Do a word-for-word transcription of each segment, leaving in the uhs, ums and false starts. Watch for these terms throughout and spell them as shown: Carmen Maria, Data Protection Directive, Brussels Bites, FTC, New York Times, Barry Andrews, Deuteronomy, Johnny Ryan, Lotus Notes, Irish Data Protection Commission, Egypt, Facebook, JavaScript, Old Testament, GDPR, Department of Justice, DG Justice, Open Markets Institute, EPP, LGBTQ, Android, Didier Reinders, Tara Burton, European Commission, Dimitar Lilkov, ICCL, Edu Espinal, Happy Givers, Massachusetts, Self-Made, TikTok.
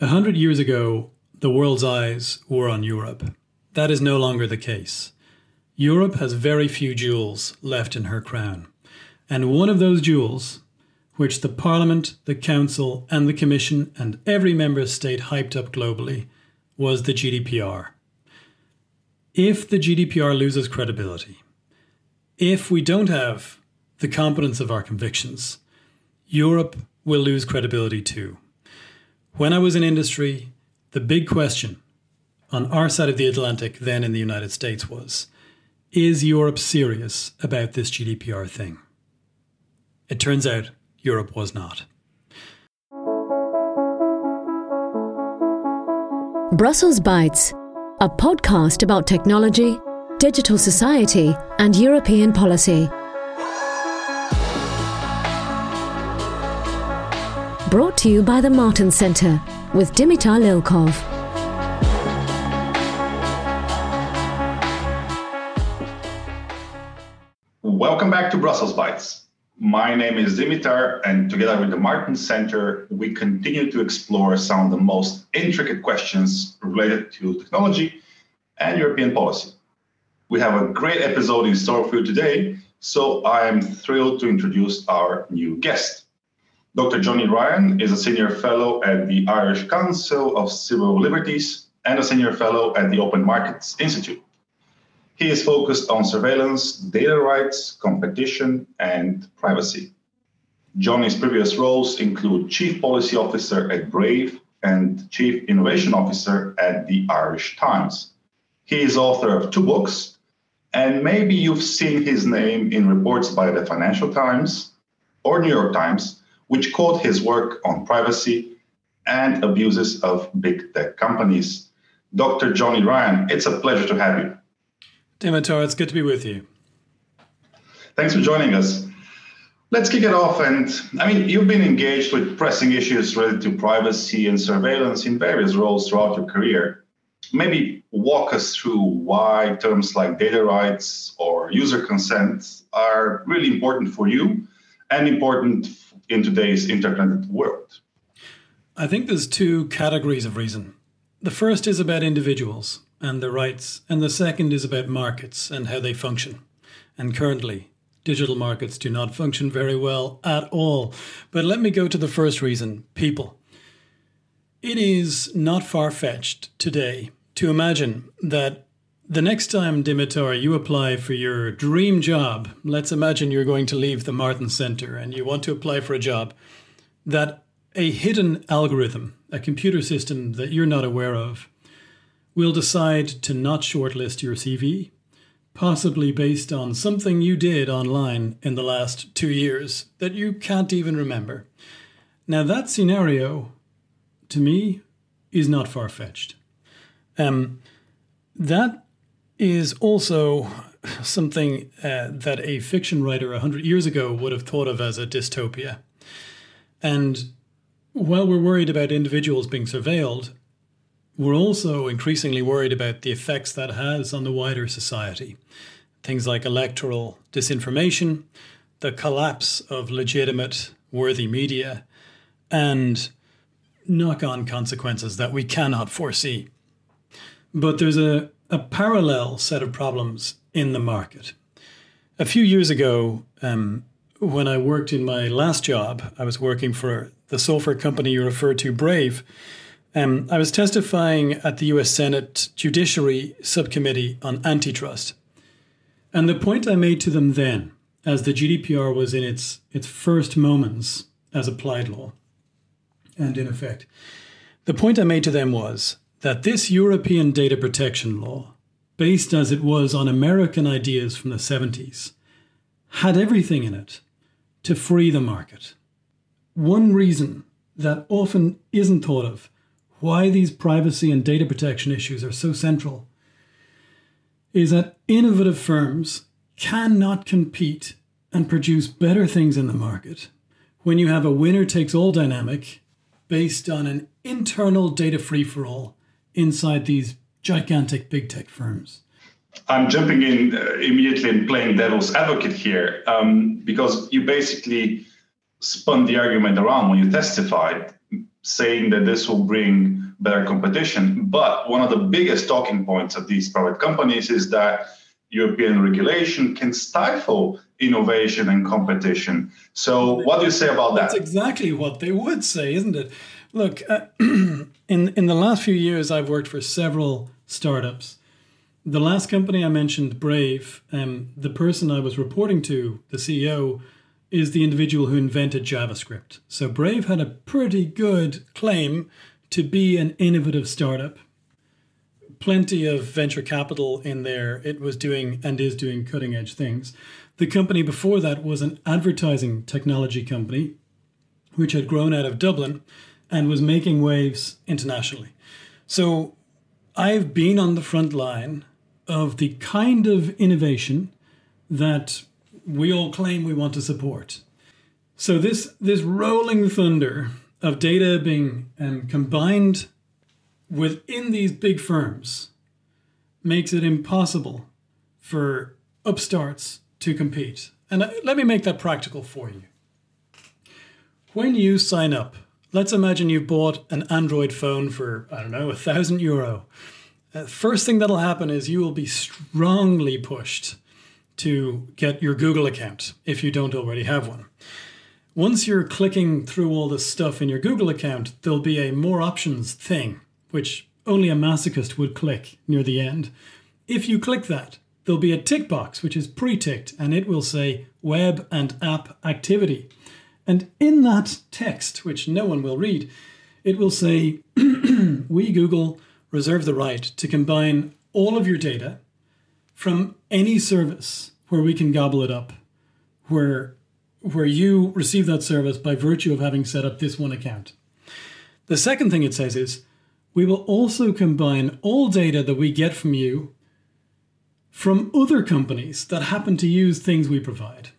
A hundred years ago, the world's eyes were on Europe. That is no longer the case. Europe has very few jewels left in her crown. And one of those jewels, which the Parliament, the Council, and the Commission, and every member state hyped up globally, was the G D P R. If the G D P R loses credibility, if we don't have the competence of our convictions, Europe will lose credibility too. When I was in industry, the big question on our side of the Atlantic, then in the United States, was, is Europe serious about this G D P R thing? It turns out Europe was not. Brussels Bites, a podcast about technology, digital society, and European policy. Brought to you by the Martin Center with Dimitar Lilkov. Welcome back to Brussels Bites. My name is Dimitar, and together with the Martin Center, we continue to explore some of the most intricate questions related to technology and European policy. We have a great episode in store for you today, so I am thrilled to introduce our new guest. Doctor Johnny Ryan is a senior fellow at the Irish Council of Civil Liberties and a senior fellow at the Open Markets Institute. He is focused on surveillance, data rights, competition, and privacy. Johnny's previous roles include Chief Policy Officer at Brave and Chief Innovation Officer at the Irish Times. He is author of two books, and maybe you've seen his name in reports by the Financial Times or New York Times, which quote his work on privacy and abuses of big tech companies. Doctor Johnny Ryan, it's a pleasure to have you. Dimitar, it's good to be with you. Thanks for joining us. Let's kick it off. And I mean, you've been engaged with pressing issues related to privacy and surveillance in various roles throughout your career. Maybe walk us through why terms like data rights or user consent are really important for you and important for in today's internet world? I think there's two categories of reason. The first is about individuals and their rights, and the second is about markets and how they function. And currently, digital markets do not function very well at all. But let me go to the first reason, people. It is not far-fetched today to imagine that the next time, Dimitar, you apply for your dream job, let's imagine you're going to leave the Martin Center and you want to apply for a job, that a hidden algorithm, a computer system that you're not aware of, will decide to not shortlist your C V, possibly based on something you did online in the last two years that you can't even remember. Now, that scenario, to me, is not far-fetched. Um, that is also something uh, that a fiction writer one hundred years ago would have thought of as a dystopia. And while we're worried about individuals being surveilled, we're also increasingly worried about the effects that has on the wider society. Things like electoral disinformation, the collapse of legitimate, worthy media, and knock-on consequences that we cannot foresee. But there's a A parallel set of problems in the market. A few years ago, um, when I worked in my last job, I was working for the software company you referred to, Brave. Um, I was testifying at the U S Senate Judiciary Subcommittee on Antitrust. And the point I made to them then, as the G D P R was in its, its first moments as applied law, and in effect, the point I made to them was that this European data protection law, based as it was on American ideas from the seventies, had everything in it to free the market. One reason that often isn't thought of why these privacy and data protection issues are so central is that innovative firms cannot compete and produce better things in the market when you have a winner-takes-all dynamic based on an internal data free-for-all inside these gigantic big tech firms. I'm jumping in uh, immediately and playing devil's advocate here, um, because you basically spun the argument around when you testified, saying that this will bring better competition. But one of the biggest talking points of these private companies is that European regulation can stifle innovation and competition. So what do you say about that? That's exactly what they would say, isn't it? Look, uh, in, in the last few years, I've worked for several startups. The last company I mentioned, Brave, um, the person I was reporting to, the C E O, is the individual who invented JavaScript. So Brave had a pretty good claim to be an innovative startup. Plenty of venture capital in there. It was doing and is doing cutting edge things. The company before that was an advertising technology company, which had grown out of Dublin and was making waves internationally. So I've been on the front line of the kind of innovation that we all claim we want to support. So this, this rolling thunder of data being um, combined within these big firms makes it impossible for upstarts to compete. And let me make that practical for you. When you sign up, let's imagine you've bought an Android phone for, I don't know, a thousand euro. Uh, first thing that'll happen is you will be strongly pushed to get your Google account if you don't already have one. Once you're clicking through all this stuff in your Google account, there'll be a more options thing, which only a masochist would click near the end. If you click that, there'll be a tick box, which is pre-ticked, and it will say web and app activity. And in that text, which no one will read, it will say, we, Google, reserve the right to combine all of your data from any service where we can gobble it up, where, where you receive that service by virtue of having set up this one account. The second thing it says is, we will also combine all data that we get from you from other companies that happen to use things we provide.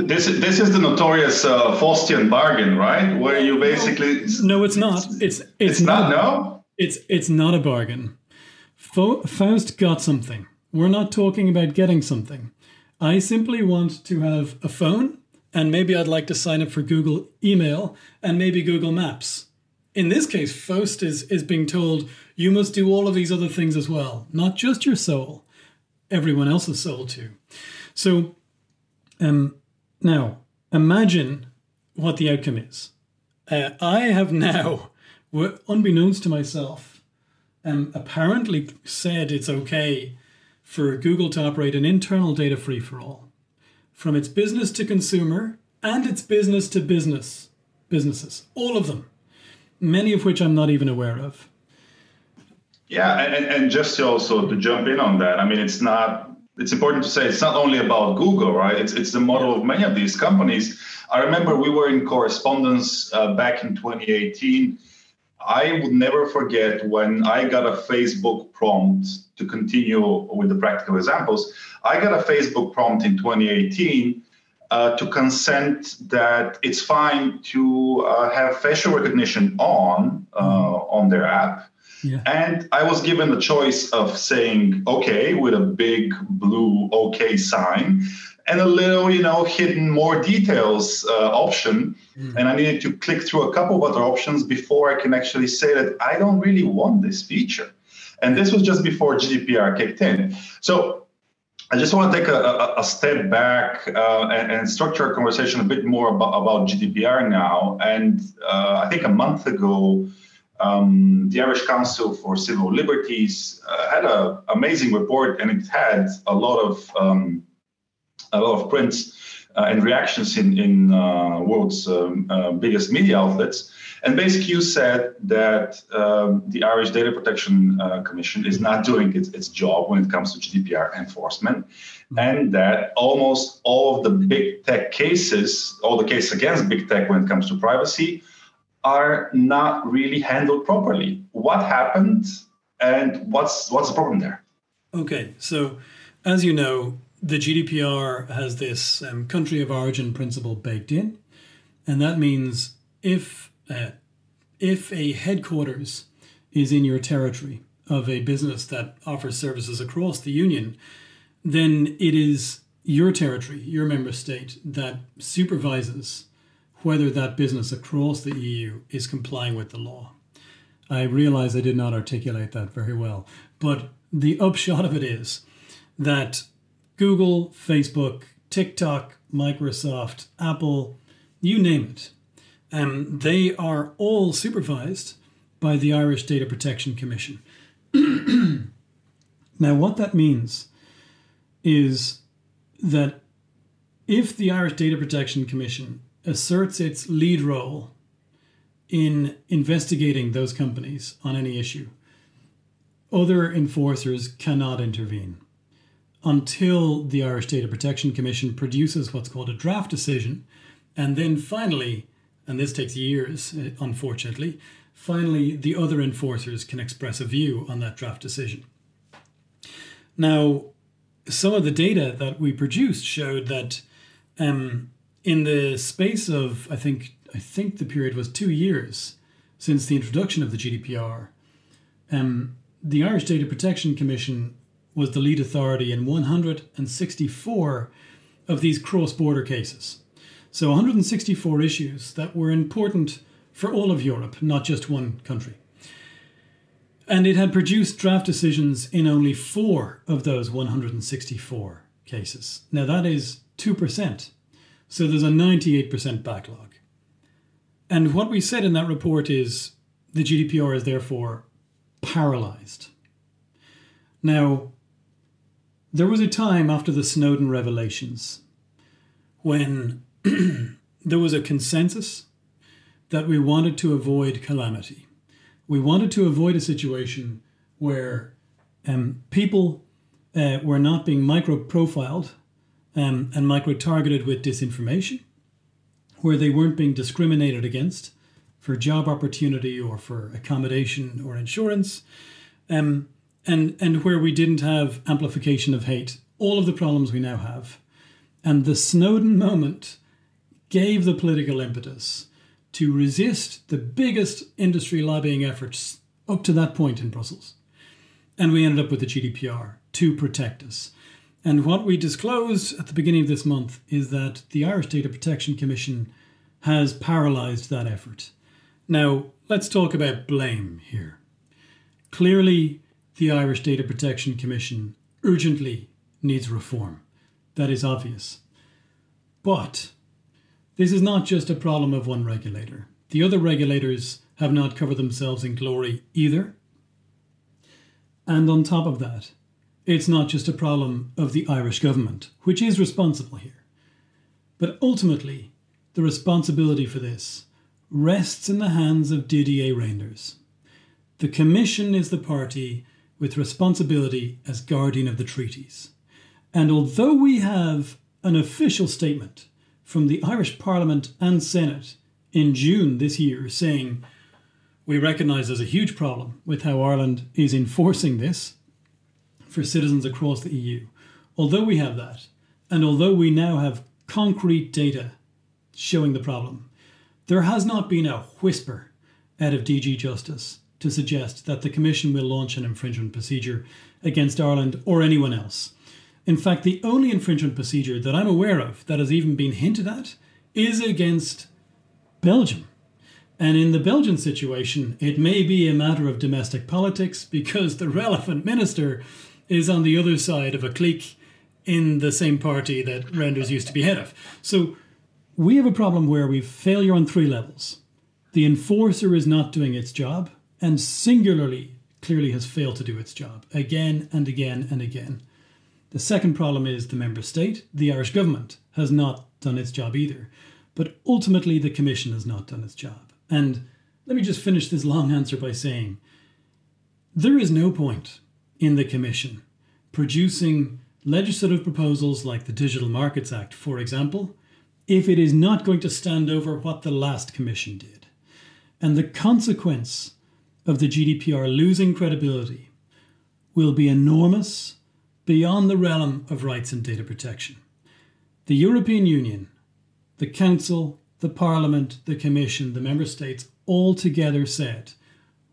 This is, this is the notorious uh, Faustian bargain, right? Where you basically... No, it's not. It's, it's, it's not, not, no? It's, it's not a bargain. Faust got something. We're not talking about getting something. I simply want to have a phone, and maybe I'd like to sign up for Google email and maybe Google Maps. In this case, Faust is, is being told, you must do all of these other things as well, not just your soul, everyone else's soul too. So um, now imagine what the outcome is. Uh, I have now, unbeknownst to myself, Um, apparently said it's okay for Google to operate an internal data free-for-all from its business to consumer and its business to business businesses, all of them, many of which I'm not even aware of. Yeah, and, and just also to jump in on that, I mean, it's not... It's important to say it's not only about Google, right? It's it's the model of many of these companies. I remember we were in correspondence uh, back in twenty eighteen. I would never forget when I got a Facebook prompt, to continue with the practical examples, I got a Facebook prompt in twenty eighteen uh, to consent that it's fine to uh, have facial recognition on uh, on their app. Yeah. And I was given the choice of saying okay with a big blue okay sign and a little, you know, hidden more details uh, option. Mm. And I needed to click through a couple of other options before I can actually say that I don't really want this feature. And this was just before G D P R kicked in. So I just want to take a, a, a step back uh, and, and structure our conversation a bit more about, about G D P R now. And uh, I think a month ago, Um, the Irish Council for Civil Liberties uh, had an amazing report, and it had a lot of um, a lot of prints uh, and reactions in in uh, world's um, uh, biggest media outlets. And basically, you said that uh, the Irish Data Protection uh, Commission is not doing its, its job when it comes to G D P R enforcement, mm-hmm. and that almost all of the big tech cases, all the cases against big tech when it comes to privacy, are not really handled properly. What happened and what's what's the problem there? Okay, so as you know, the G D P R has this um, country of origin principle baked in, and that means if uh, if a headquarters is in your territory of a business that offers services across the union, then it is your territory, your member state, that supervises whether that business across the E U is complying with the law. I realize I did not articulate that very well, but the upshot of it is that Google, Facebook, TikTok, Microsoft, Apple, you name it, um, they are all supervised by the Irish Data Protection Commission. Now, what that means is that if the Irish Data Protection Commission asserts its lead role in investigating those companies on any issue, other enforcers cannot intervene until the Irish Data Protection Commission produces what's called a draft decision. And then finally, and this takes years, unfortunately, finally, the other enforcers can express a view on that draft decision. Now, some of the data that we produced showed that um, in the space of, I think, I think the period was two years since the introduction of the G D P R, um, the Irish Data Protection Commission was the lead authority in one hundred sixty-four of these cross-border cases. So one hundred sixty-four issues that were important for all of Europe, not just one country. And it had produced draft decisions in only four of those one hundred sixty-four cases. Now that is two percent. So there's a ninety-eight percent backlog. And what we said in that report is the G D P R is therefore paralyzed. Now, there was a time after the Snowden revelations when there was a consensus that we wanted to avoid calamity. We wanted to avoid a situation where um, people uh, were not being micro-profiled um, and micro-targeted with disinformation, where they weren't being discriminated against for job opportunity or for accommodation or insurance, um, and, and where we didn't have amplification of hate, all of the problems we now have. And the Snowden moment gave the political impetus to resist the biggest industry lobbying efforts up to that point in Brussels. And we ended up with the G D P R to protect us. And what we disclosed at the beginning of this month is that the Irish Data Protection Commission has paralysed that effort. Now, let's talk about blame here. Clearly, the Irish Data Protection Commission urgently needs reform. That is obvious. But this is not just a problem of one regulator. The other regulators have not covered themselves in glory either. And on top of that, it's not just a problem of the Irish government, which is responsible here. But ultimately, the responsibility for this rests in the hands of Didier Reinders. The Commission is the party with responsibility as guardian of the treaties. And although we have an official statement from the Irish Parliament and Senate in June this year saying, we recognise there's a huge problem with how Ireland is enforcing this for citizens across the E U. Although we have that, and although we now have concrete data showing the problem, there has not been a whisper out of D G Justice to suggest that the Commission will launch an infringement procedure against Ireland or anyone else. In fact, the only infringement procedure that I'm aware of that has even been hinted at is against Belgium. And in the Belgian situation, it may be a matter of domestic politics because the relevant minister is on the other side of a clique in the same party that Reinders used to be head of. So we have a problem where we've failure on three levels. The enforcer is not doing its job and singularly clearly has failed to do its job again and again and again. The second problem is the member state, the Irish government, has not done its job either. But ultimately, the Commission has not done its job. And let me just finish this long answer by saying there is no point in the Commission producing legislative proposals like the Digital Markets Act, for example, if it is not going to stand over what the last Commission did. And the consequence of the G D P R losing credibility will be enormous, beyond the realm of rights and data protection. The European Union, the Council, the Parliament, the Commission, the Member States all together said,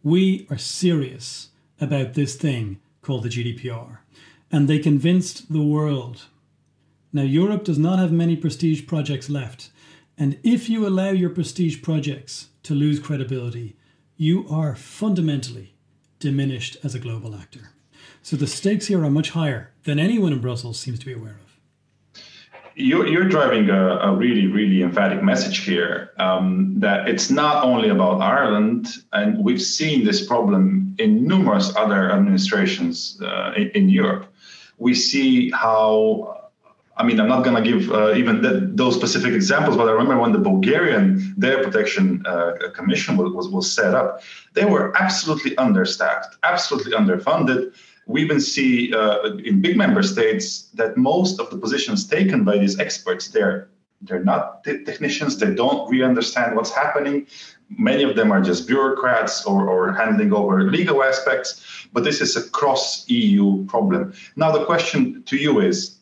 we are serious about this thing called the G D P R. And they convinced the world. Now, Europe does not have many prestige projects left, And if you allow your prestige projects to lose credibility, you are fundamentally diminished as a global actor. So the stakes here are much higher than anyone in Brussels seems to be aware of. You're, you're driving a, a really, really emphatic message here, um, that it's not only about Ireland, and we've seen this problem in numerous other administrations uh, in, in Europe. We see how, I mean, I'm not going to give uh, even the, those specific examples, but I remember when the Bulgarian Data Protection uh, Commission was, was, was set up, they were absolutely understaffed, absolutely underfunded. We even see uh, in big member states that most of the positions taken by these experts, they're, they're not t- technicians, they don't really understand what's happening. Many of them are just bureaucrats or, or handling over legal aspects, but this is a cross-E U problem. Now the question to you is,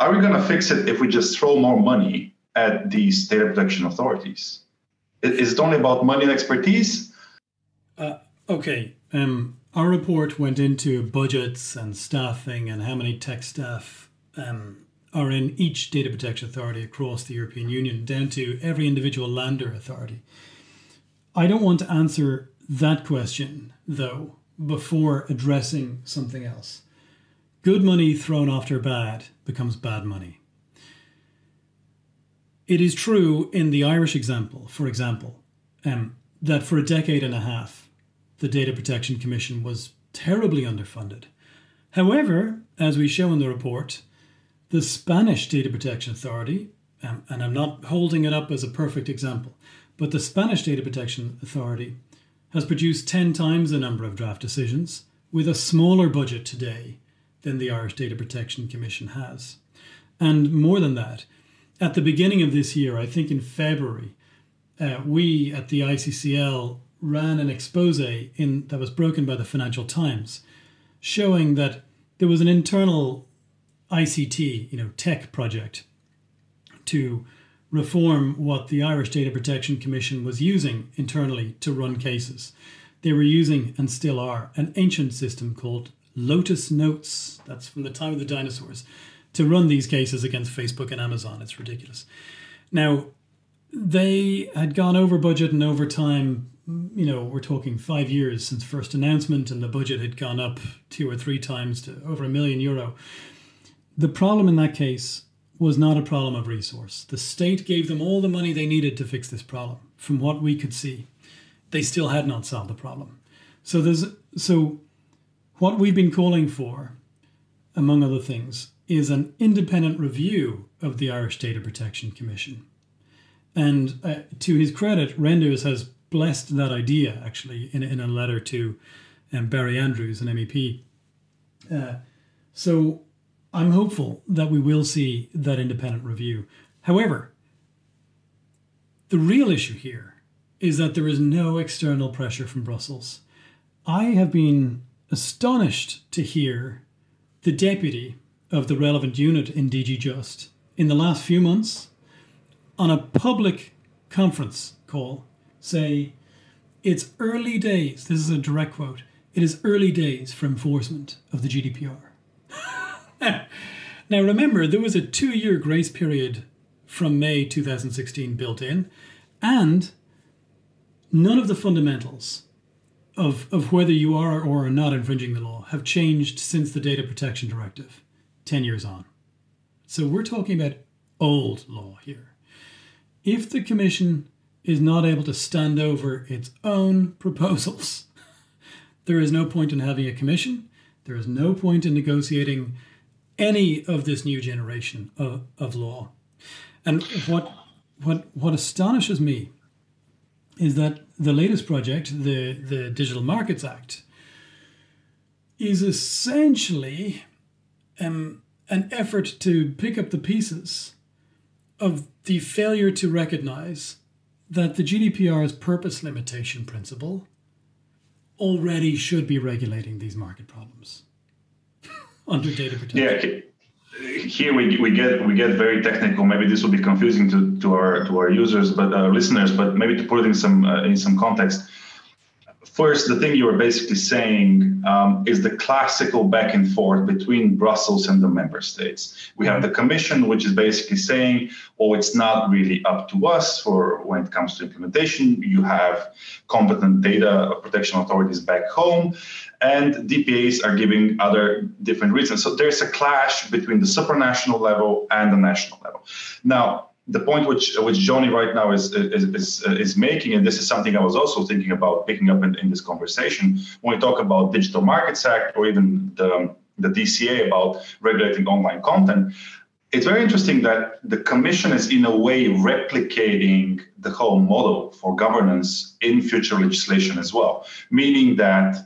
are we going to fix it if we just throw more money at these data protection authorities? Is it only about money and expertise? Uh, okay. Um, our report went into budgets and staffing and how many tech staff um, are in each data protection authority across the European Union, down to every individual lander authority. I don't want to answer that question, though, before addressing something else. Good money thrown after bad becomes bad money. It is true in the Irish example, for example, um, that for a decade and a half, the Data Protection Commission was terribly underfunded. However, as we show in the report, the Spanish Data Protection Authority, um, and I'm not holding it up as a perfect example, but the Spanish Data Protection Authority has produced ten times the number of draft decisions with a smaller budget today than the Irish Data Protection Commission has. And more than that, at the beginning of this year, I think in February, uh, we at the I C C L ran an expose in, that was broken by the Financial Times, showing that there was an internal I C T, you know, tech project to reform what the Irish Data Protection Commission was using internally to run cases. They were using, and still are, an ancient system called Lotus Notes, that's from the time of the dinosaurs, to run these cases against Facebook and Amazon. It's ridiculous. Now, they had gone over budget and over time, you know, we're talking five years since first announcement, and the budget had gone up two or three times to over a million euro. The problem in that case was not a problem of resource. The state gave them all the money they needed to fix this problem. From what we could see, they still had not solved the problem. So there's... so. What we've been calling for, among other things, is an independent review of the Irish Data Protection Commission. And uh, to his credit, Reinders has blessed that idea, actually, in, in a letter to um, Barry Andrews, an M E P. Uh, so I'm hopeful that we will see that independent review. However, the real issue here is that there is no external pressure from Brussels. I have been astonished to hear the deputy of the relevant unit in D G Just in the last few months on a public conference call say, it's early days, this is a direct quote, it is early days for enforcement of the G D P R. Now remember, there was a two-year grace period from May two thousand sixteen built in, and none of the fundamentals Of, of whether you are or are not infringing the law have changed since the Data Protection Directive, ten years on. So we're talking about old law here. If the Commission is not able to stand over its own proposals, there is no point in having a Commission. There is no point in negotiating any of this new generation of, of law. And what, what, what astonishes me is that the latest project, the, the Digital Markets Act, is essentially um, an effort to pick up the pieces of the failure to recognize that the G D P R's purpose limitation principle already should be regulating these market problems under data protection. Yeah. Here we we get we get very technical. Maybe this will be confusing to, to our to our users, but uh, listeners. But maybe to put it in some uh, in some context, First, the thing you were basically saying um, is the classical back and forth between Brussels and the member states. We have the Commission, which is basically saying, oh, it's not really up to us for when it comes to implementation. You have competent data protection authorities back home, and D P As are giving other different reasons. So there's a clash between the supranational level and the national level. Now, the point which which Johnny right now is is, is is making, and this is something I was also thinking about picking up in, in this conversation, when we talk about Digital Markets Act or even the, the D C A about regulating online content, it's very interesting that the Commission is in a way replicating the whole model for governance in future legislation as well, meaning that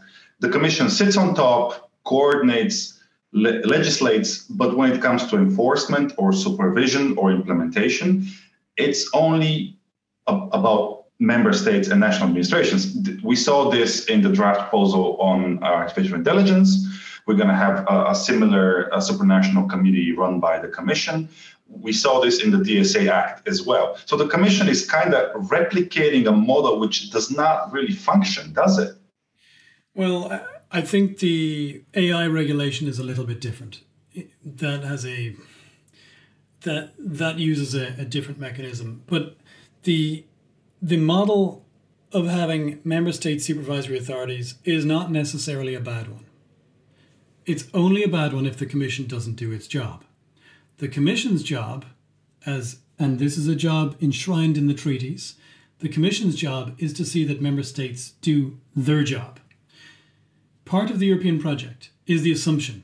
the Commission sits on top, coordinates, legislates, but when it comes to enforcement or supervision or implementation, it's only about member states and national administrations. We saw this in the draft proposal on artificial intelligence. We're going to have a, a similar a supranational committee run by the Commission. We saw this in the D S A Act as well. So the Commission is kind of replicating a model which does not really function, does it? Well, I- I think the A I regulation is a little bit different. That has a that that uses a, a different mechanism. But the the model of having member state supervisory authorities is not necessarily a bad one. It's only a bad one if the Commission doesn't do its job. The Commission's job, as and this is a job enshrined in the treaties, the Commission's job is to see that member states do their job. Part of the European project is the assumption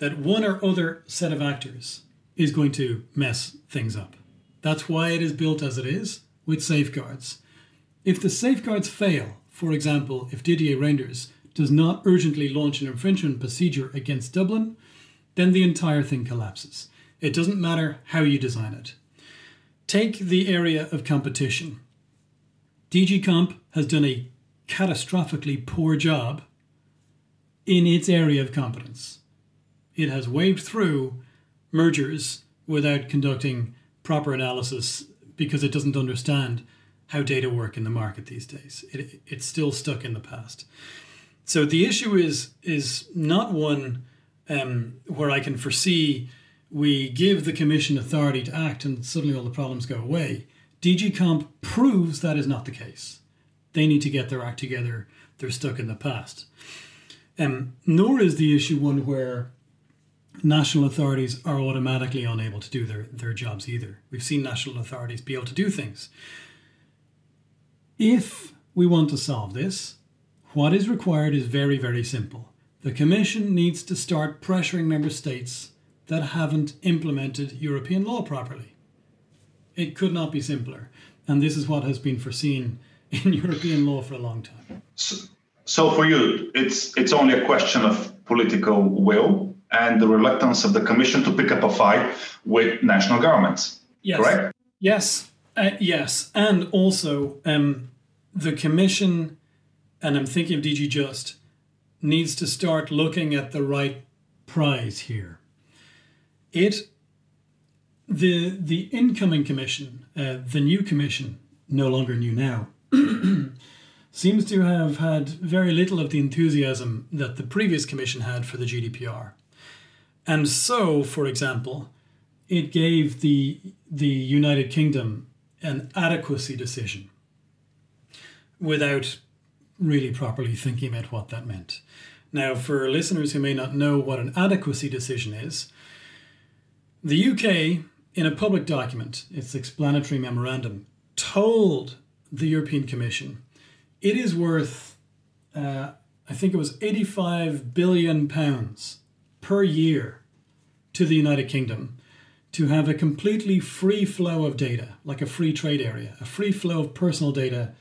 that one or other set of actors is going to mess things up. That's why it is built as it is, with safeguards. If the safeguards fail, for example, if Didier Reinders does not urgently launch an infringement procedure against Dublin, then the entire thing collapses. It doesn't matter how you design it. Take the area of competition. D G Comp has done a catastrophically poor job in its area of competence. It has waved through mergers without conducting proper analysis because it doesn't understand how data work in the market these days. It, it's still stuck in the past. So the issue is, is not one um, where I can foresee we give the Commission authority to act and suddenly all the problems go away. D G Comp proves that is not the case. They need to get their act together. They're stuck in the past. Um, nor is the issue one where national authorities are automatically unable to do their, their jobs either. We've seen national authorities be able to do things. If we want to solve this, what is required is very, very simple. The Commission needs to start pressuring member states that haven't implemented European law properly. It could not be simpler. And this is what has been foreseen in European law for a long time. So- So for you, it's it's only a question of political will and the reluctance of the Commission to pick up a fight with national governments, yes. Correct? Yes, uh, yes. And also um, the Commission, and I'm thinking of D G Just, needs to start looking at the right prize here. It, the, the incoming Commission, uh, the new Commission, no longer new now, seems to have had very little of the enthusiasm that the previous Commission had for the G D P R. And so, for example, it gave the, the United Kingdom an adequacy decision without really properly thinking about what that meant. Now, for listeners who may not know what an adequacy decision is, the U K, in a public document, its explanatory memorandum, told the European Commission it is worth, uh, I think it was eighty-five billion pounds per year to the United Kingdom to have a completely free flow of data, like a free trade area, a free flow of personal data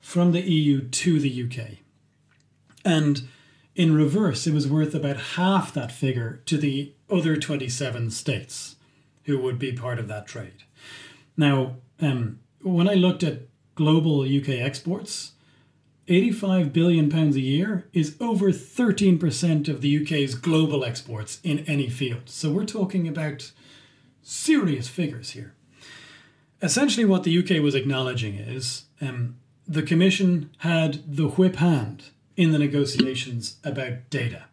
from the E U to the U K. And in reverse, it was worth about half that figure to the other twenty-seven states who would be part of that trade. Now, um, when I looked at global U K exports, eighty-five billion pounds a year is over thirteen percent of the U K's global exports in any field. So we're talking about serious figures here. Essentially what the U K was acknowledging is um, the Commission had the whip hand in the negotiations about data.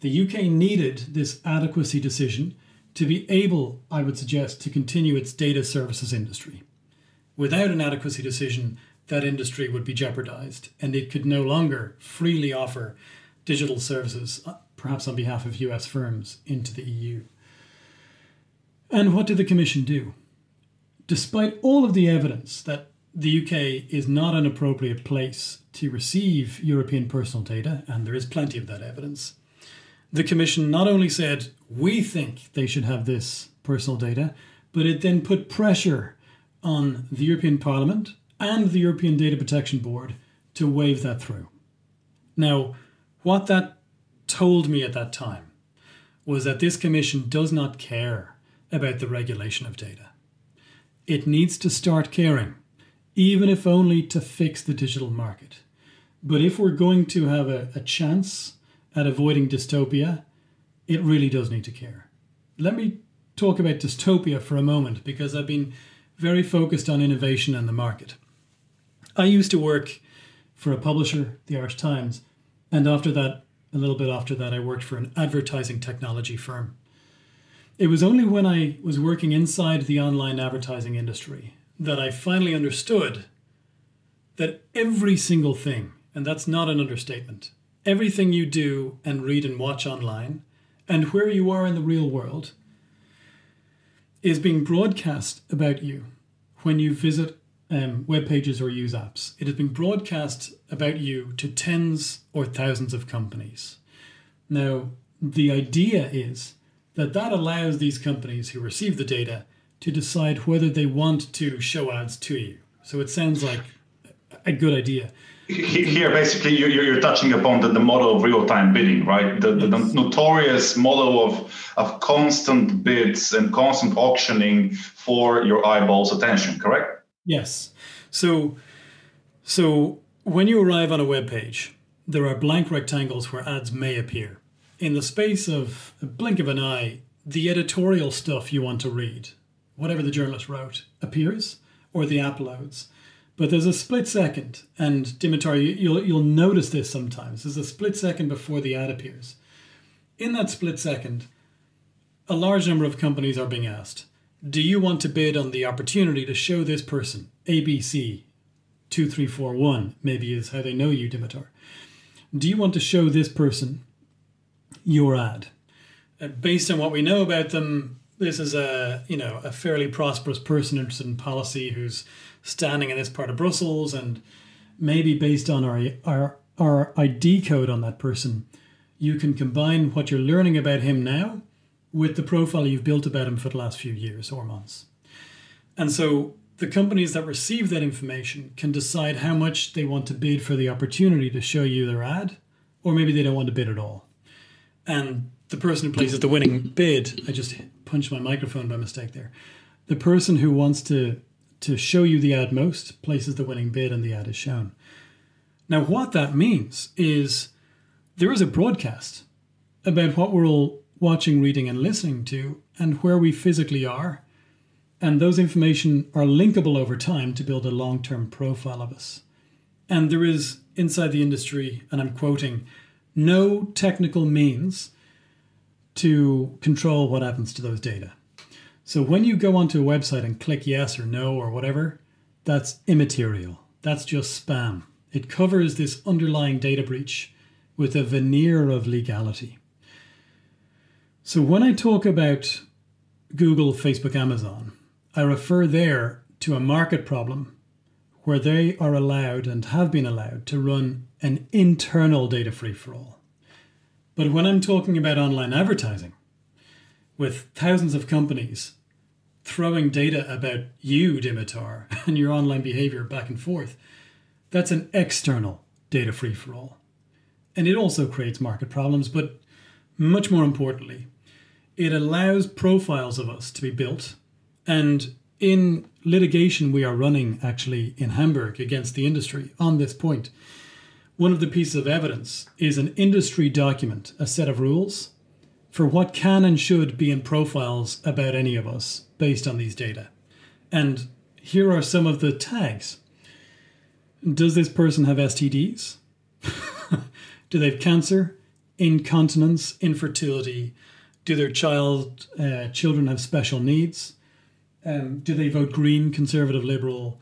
The U K needed this adequacy decision to be able, I would suggest, to continue its data services industry. Without an adequacy decision, that industry would be jeopardized, and it could no longer freely offer digital services, perhaps on behalf of U S firms, into the E U. And what did the Commission do? Despite all of the evidence that the U K is not an appropriate place to receive European personal data, and there is plenty of that evidence, the Commission not only said, we think they should have this personal data, but it then put pressure on the European Parliament and the European Data Protection Board to wave that through. Now, what that told me at that time was that this Commission does not care about the regulation of data. It needs to start caring, even if only to fix the digital market. But if we're going to have a, a chance at avoiding dystopia, it really does need to care. Let me talk about dystopia for a moment, because I've been very focused on innovation and the market. I used to work for a publisher, the Irish Times, and after that, a little bit after that, I worked for an advertising technology firm. It was only when I was working inside the online advertising industry that I finally understood that every single thing, and that's not an understatement, everything you do and read and watch online, and where you are in the real world, is being broadcast about you when you visit um, web pages or use apps. It is being broadcast about you to tens or thousands of companies. Now, the idea is that that allows these companies who receive the data to decide whether they want to show ads to you. So it sounds like a good idea. Here, basically, you're, you're touching upon the, the model of real-time bidding, right? The, yes. the notorious model of, of constant bids and constant auctioning for your eyeballs' attention, correct? Yes. So, so when you arrive on a web page, there are blank rectangles where ads may appear. In the space of a blink of an eye, the editorial stuff you want to read, whatever the journalist wrote, appears, or the app loads. But there's a split second, and Dimitar, you'll, you'll notice this sometimes. There's a split second before the ad appears. In that split second, a large number of companies are being asked, do you want to bid on the opportunity to show this person, A B C two three four one, maybe is how they know you, Dimitar. Do you want to show this person your ad? Based on what we know about them, this is a, you know, a fairly prosperous person interested in policy who's standing in this part of Brussels, and maybe based on our, our, our I D code on that person, you can combine what you're learning about him now with the profile you've built about him for the last few years or months. And so the companies that receive that information can decide how much they want to bid for the opportunity to show you their ad, or maybe they don't want to bid at all. And the person who places the winning bid, I just punched my microphone by mistake there. The person who wants to, to show you the ad most places the winning bid, and the ad is shown. Now, what that means is there is a broadcast about what we're all watching, reading, and listening to, and where we physically are. And those information are linkable over time to build a long-term profile of us. And there is, inside the industry, and I'm quoting, no technical means to control what happens to those data. So when you go onto a website and click yes or no or whatever, that's immaterial. That's just spam. It covers this underlying data breach with a veneer of legality. So when I talk about Google, Facebook, Amazon, I refer there to a market problem where they are allowed and have been allowed to run an internal data free-for-all. But when I'm talking about online advertising, with thousands of companies throwing data about you, Dimitar, and your online behavior back and forth, that's an external data free-for-all. And it also creates market problems, but much more importantly, it allows profiles of us to be built. And in litigation we are running, actually, in Hamburg against the industry on this point, one of the pieces of evidence is an industry document, a set of rules for what can and should be in profiles about any of us based on these data. And here are some of the tags. Does this person have S T Ds? Do they have cancer, incontinence, infertility? Do their child uh, children have special needs? Um, do they vote Green, Conservative, Liberal?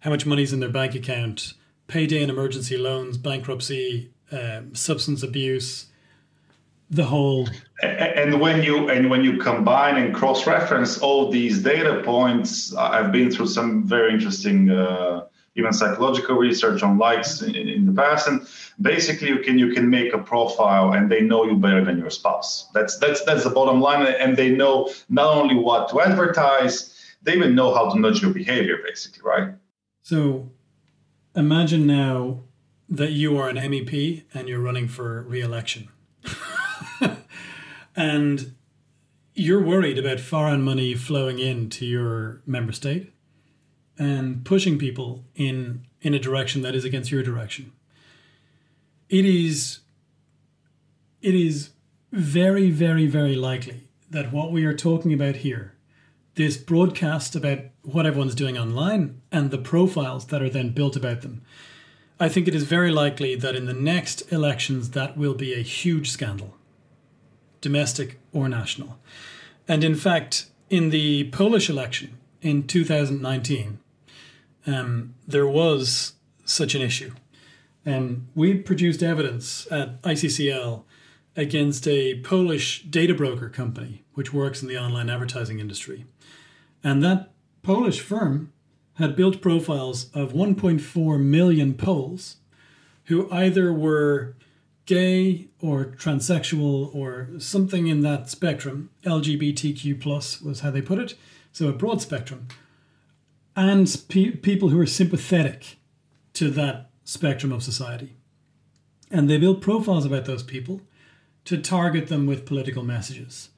How much money's in their bank account? Payday and emergency loans, bankruptcy, um, substance abuse, the whole. And when you and when you combine and cross-reference all these data points, I've been through some very interesting, uh, even psychological research on likes in, in the past, and basically you can you can make a profile, and they know you better than your spouse. That's that's that's the bottom line, and they know not only what to advertise, they even know how to nudge your behavior, basically, right? So, imagine now that you are an M E P and you're running for re-election, and you're worried about foreign money flowing into your member state and pushing people in, in a direction that is against your direction. It is, it is very, very, very likely that what we are talking about here, this broadcast about what everyone's doing online and the profiles that are then built about them, I think it is very likely that in the next elections that will be a huge scandal, domestic or national. And in fact, in the Polish election, in two thousand nineteen, um, there was such an issue. Um, we produced evidence at I C C L against a Polish data broker company, which works in the online advertising industry. And that Polish firm had built profiles of one point four million Poles who either were gay or transsexual or something in that spectrum. L G B T Q plus was how they put it. So a broad spectrum, and pe- people who are sympathetic to that spectrum of society. And they built profiles about those people to target them with political messages.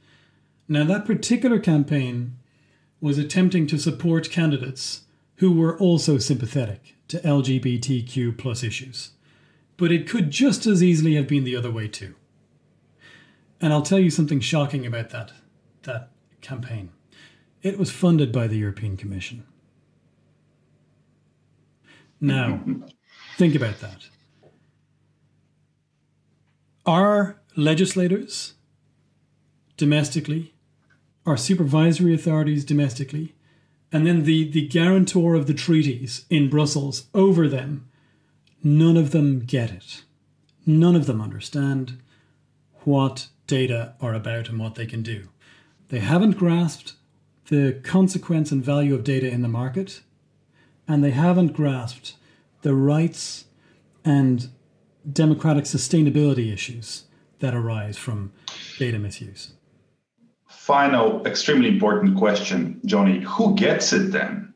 Now, that particular campaign was attempting to support candidates who were also sympathetic to L G B T Q plus issues. But it could just as easily have been the other way too. And I'll tell you something shocking about that, that campaign. It was funded by the European Commission. Now, think about that. Our legislators domestically, our supervisory authorities domestically, and then the, the guarantor of the treaties in Brussels over them, none of them get it. None of them understand what data are about and what they can do. They haven't grasped the consequence and value of data in the market, and they haven't grasped the rights and democratic sustainability issues that arise from data misuse. Final, extremely important question, Johnny. Who gets it then?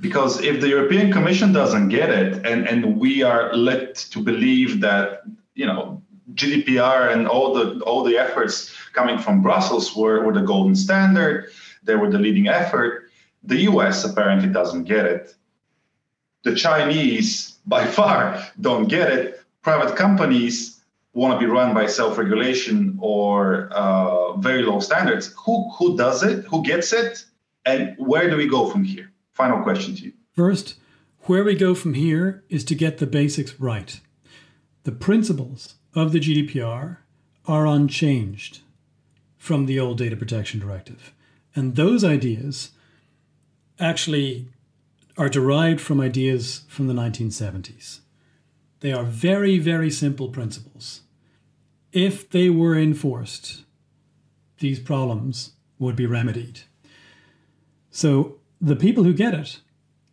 Because if the European Commission doesn't get it, and, and we are led to believe that, you know, G D P R and all the all the efforts coming from Brussels were, were the golden standard, they were the leading effort. The U S apparently doesn't get it. The Chinese, by far, don't get it. Private companies want to be run by self-regulation or uh, very low standards. Who, who does it? Who gets it? And where do we go from here? Final question to you. First, where we go from here is to get the basics right. The principles of the G D P R are unchanged from the old Data Protection Directive. And those ideas actually are derived from ideas from the nineteen seventies. They are very, very simple principles. If they were enforced, these problems would be remedied. So the people who get it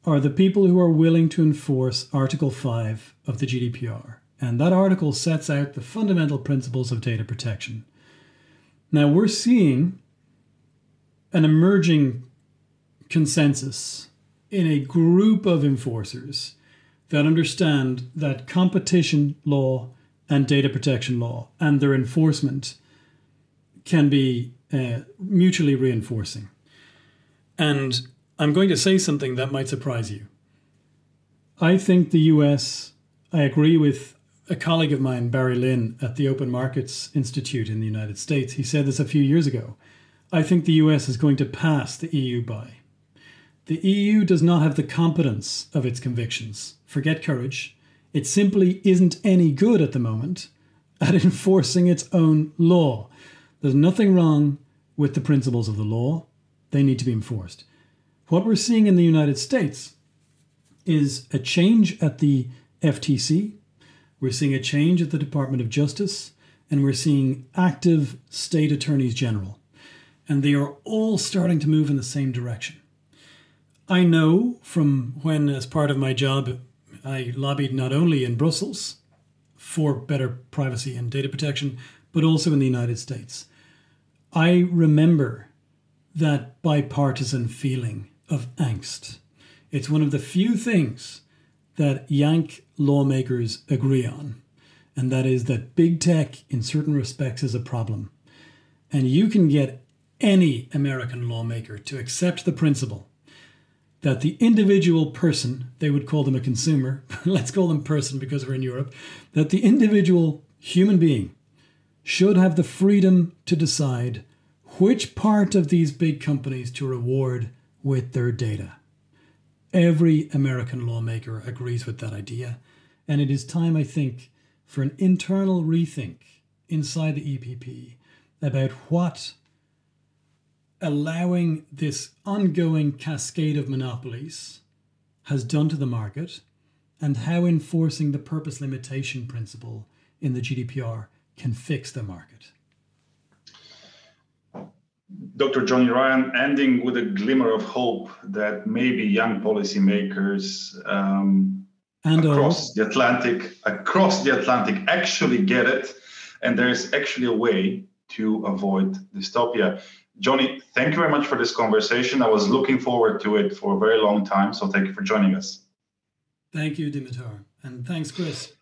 are the people who are willing to enforce Article five of the G D P R. And that article sets out the fundamental principles of data protection. Now we're seeing an emerging consensus in a group of enforcers that understand that competition law and data protection law and their enforcement can be uh, mutually reinforcing. And I'm going to say something that might surprise you. I think the U S, I agree with a colleague of mine, Barry Lynn, at the Open Markets Institute in the United States. He said this a few years ago. I think the U S is going to pass the E U by. The E U does not have the competence of its convictions. Forget courage. It simply isn't any good at the moment at enforcing its own law. There's nothing wrong with the principles of the law. They need to be enforced. What we're seeing in the United States is a change at the F T C. We're seeing a change at the Department of Justice, and we're seeing active state attorneys general. And they are all starting to move in the same direction. I know from when, as part of my job, I lobbied not only in Brussels for better privacy and data protection, but also in the United States. I remember that bipartisan feeling of angst. It's one of the few things that Yank lawmakers agree on, and that is that big tech in certain respects is a problem. And you can get any American lawmaker to accept the principle that the individual person, they would call them a consumer, let's call them person because we're in Europe, that the individual human being should have the freedom to decide which part of these big companies to reward with their data. Every American lawmaker agrees with that idea, and it is time, I think, for an internal rethink inside the E P P about what allowing this ongoing cascade of monopolies has done to the market and how enforcing the purpose limitation principle in the G D P R can fix the market. Doctor Johnny Ryan, ending with a glimmer of hope that maybe young policymakers um, and across the Atlantic, across the Atlantic actually get it, and there is actually a way to avoid dystopia. Johnny, thank you very much for this conversation. I was looking forward to it for a very long time, so thank you for joining us. Thank you, Dimitar, and thanks, Chris.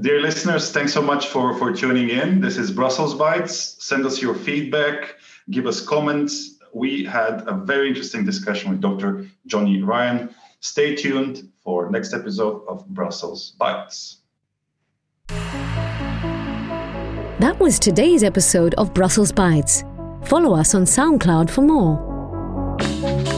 Dear listeners, thanks so much for, for tuning in. This is Brussels Bites. Send us your feedback, give us comments. We had a very interesting discussion with Doctor Johnny Ryan. Stay tuned for next episode of Brussels Bites. That was today's episode of Brussels Bites. Follow us on SoundCloud for more.